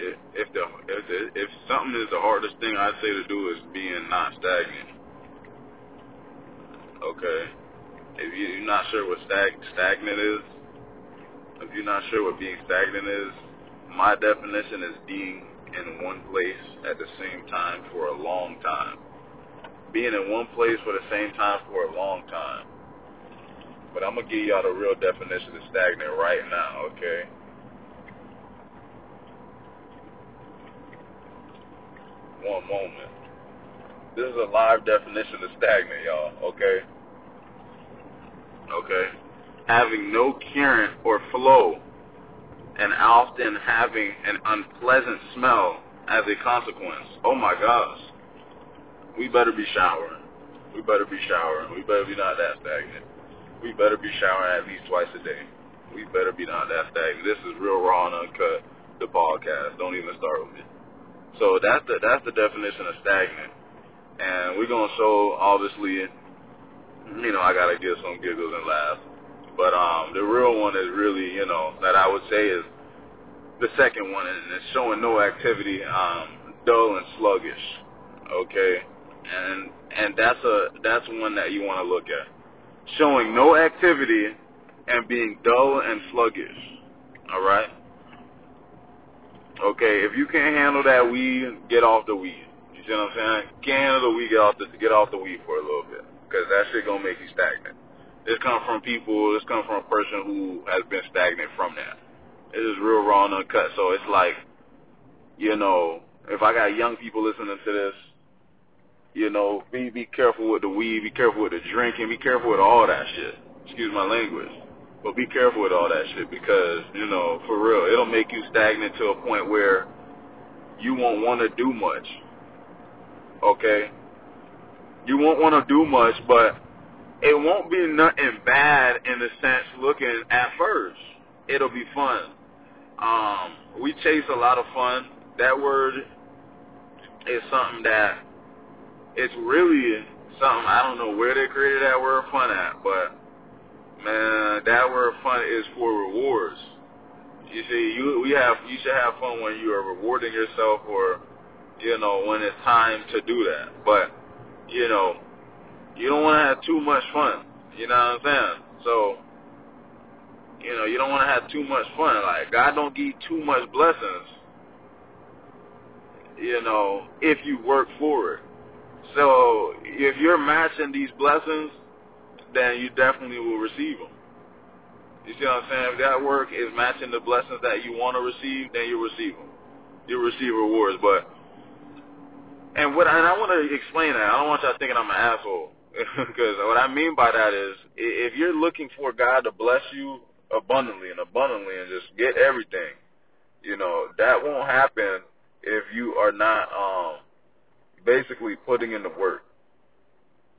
if something is the hardest thing I'd say to do is being not stagnant. Okay. If you're not sure what stagnant is, if you're not sure what being stagnant is, my definition is being in one place at the same time for a long time. Being in one place for the same time for a long time. But I'm going to give y'all the real definition of stagnant right now, okay? One moment. This is a live definition of stagnant, y'all, okay? Okay. Having no current or flow, and often having an unpleasant smell as a consequence. Oh my gosh. We better be showering. We better be showering. We better be not that stagnant. We better be showering at least twice a day. We better be not that stagnant. This is real raw and uncut, the podcast. Don't even start with me. So that's the definition of stagnant. And we're going to show, obviously, you know, I got to give some giggles and laughs. But the real one is really, you know, that I would say is the second one, and it's showing no activity, dull and sluggish. Okay? And that's one that you want to look at. Showing no activity and being dull and sluggish. All right? Okay, if you can't handle that weed, get off the weed. You see what I'm saying? Can't handle the weed, get off the weed for a little bit, because that shit going to make you stagnant. This comes from people, this comes from a person who has been stagnant from that. This is real raw and uncut. So it's like, you know, if I got young people listening to this, you know, be careful with the weed, be careful with the drinking, be careful with all that shit. Excuse my language. But be careful with all that shit because, you know, for real, it'll make you stagnant to a point where you won't want to do much. Okay? You won't want to do much, but it won't be nothing bad in the sense looking at first. It'll be fun. We chase a lot of fun. That word is something that it's really something. I don't know where they created that word fun at, but man, that word fun is for rewards. You see, you should have fun when you are rewarding yourself, or you know, when it's time to do that. But you know, you don't want to have too much fun. You know what I'm saying? So you know, you don't want to have too much fun. Like God don't give too much blessings. You know, if you work for it. So if you're matching these blessings, then you definitely will receive them. You see what I'm saying? If that work is matching the blessings that you want to receive, then you'll receive them. You'll receive rewards. But and I want to explain that. I don't want y'all thinking I'm an asshole. Because what I mean by that is if you're looking for God to bless you abundantly and just get everything, you know, that won't happen if you are not basically putting in the work.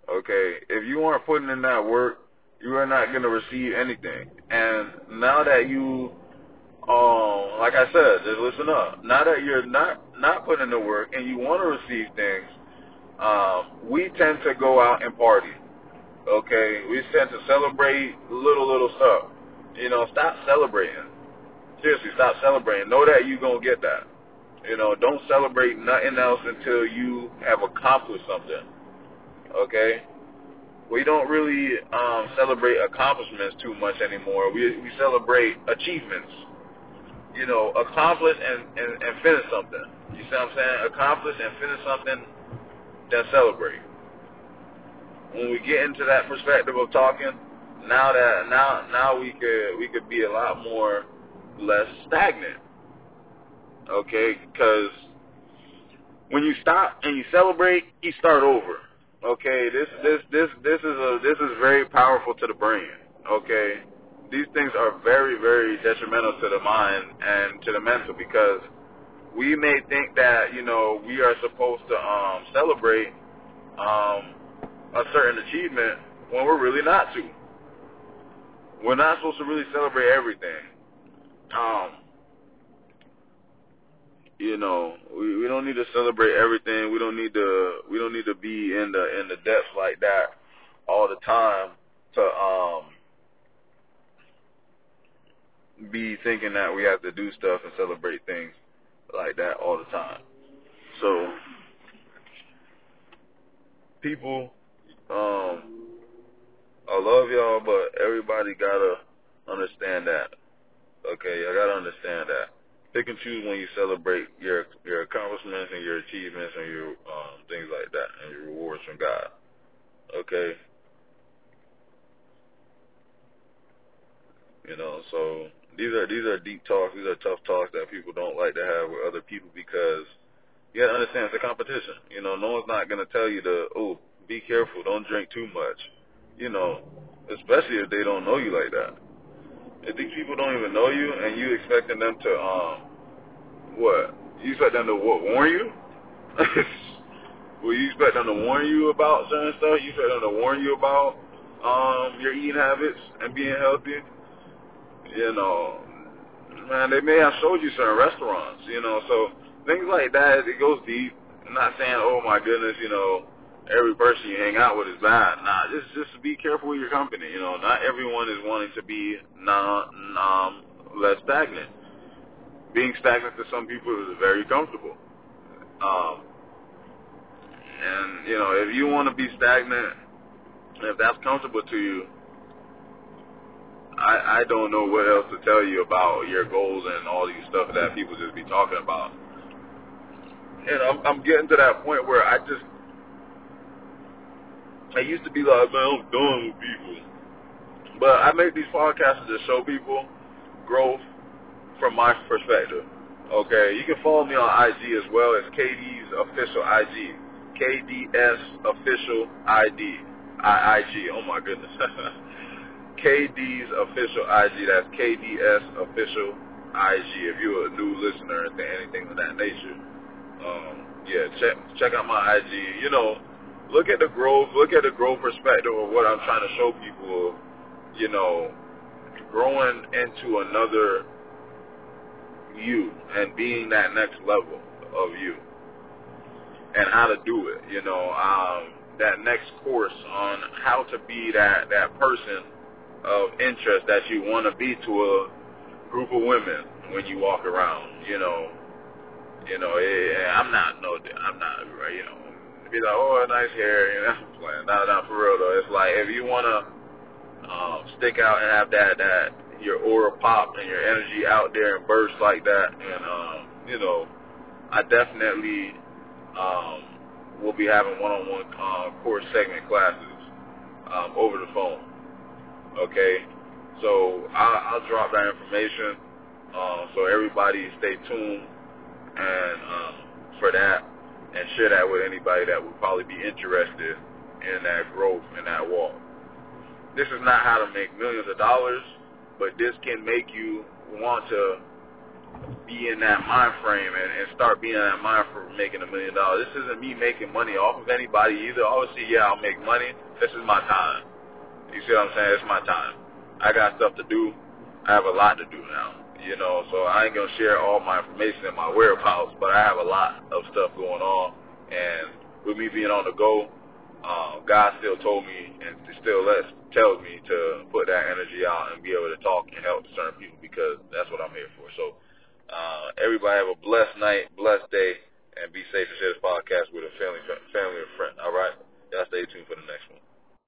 Okay, if you aren't putting in that work, you are not going to receive anything. And now that you, like I said, just listen up. Now that you're not putting in the work and you want to receive things, we tend to go out and party. Okay, we tend to celebrate little stuff. You know, stop celebrating. Seriously, stop celebrating. Know that you're going to get that. You know, don't celebrate nothing else until you have accomplished something. Okay, we don't really celebrate accomplishments too much anymore. We celebrate achievements. You know, accomplish and finish something. You see what I'm saying? Accomplish and finish something, then celebrate. When we get into that perspective of talking, now we could be a lot more less stagnant. Okay, because when you stop and you celebrate, you start over. Okay, this is very powerful to the brain. Okay, these things are very, very detrimental to the mind and to the mental, because we may think that, you know, we are supposed to celebrate a certain achievement when we're really not to. We're not supposed to really celebrate everything. You know, we don't need to celebrate everything. We don't need to be in the depths like that all the time to be thinking that we have to do stuff and celebrate things. like that all the time. So people, I love y'all, but everybody gotta understand that. Okay, y'all gotta understand that. Pick and choose when you celebrate your accomplishments and your achievements and your things like that and your rewards from God. Okay. You know, so these are deep talks. These are tough talks that people don't like to have with other people because you gotta understand it's a competition. You know, no one's not gonna tell you be careful, don't drink too much. You know, especially if they don't know you like that. If these people don't even know you and you expecting them to warn you? Well, you expect them to warn you about certain stuff? You expect them to warn you about your eating habits and being healthy? You know, man, they may have showed you certain restaurants, you know, so things like that, it goes deep. I'm not saying, oh my goodness, you know, every person you hang out with is bad. Nah, just be careful with your company, you know. Not everyone is wanting to be less stagnant. Being stagnant to some people is very comfortable. And, you know, if you want to be stagnant, if that's comfortable to you, I don't know what else to tell you about your goals and all these stuff that people just be talking about. And I'm getting to that point where I used to be like, man, I'm done with people. But I make these podcasts to show people growth from my perspective. Okay, you can follow me on IG as well as KD's official IG. KDS official ID. IG, oh my goodness. KD's official IG. That's KDS official IG. If you're a new listener or anything of that nature, check out my IG. You know, look at the growth perspective of what I'm trying to show people. You know, growing into another you and being that next level of you, and how to do it. You know, that next course on how to be that person of interest that you want to be to a group of women when you walk around, I'm not, you know, be like, oh, nice hair, you know, I'm playing, not for real though. It's like, if you want to stick out and have that your aura pop and your energy out there and burst like that, and, you know, I definitely will be having one-on-one course segment classes over the phone. Okay, so I'll drop that information, so everybody stay tuned and for that, and share that with anybody that would probably be interested in that growth and that walk. This is not how to make millions of dollars, but this can make you want to be in that mind frame and start being in that mind for making $1 million. This isn't me making money off of anybody either. Obviously, yeah, I'll make money. This is my time. You see what I'm saying? It's my time. I got stuff to do. I have a lot to do now, you know, so I ain't going to share all my information and my whereabouts, but I have a lot of stuff going on, and with me being on the go, God still told me and still tells me to put that energy out and be able to talk and help certain people because that's what I'm here for. So everybody have a blessed night, blessed day, and be safe and share this podcast with a family and friend, all right? Y'all stay tuned for the next one.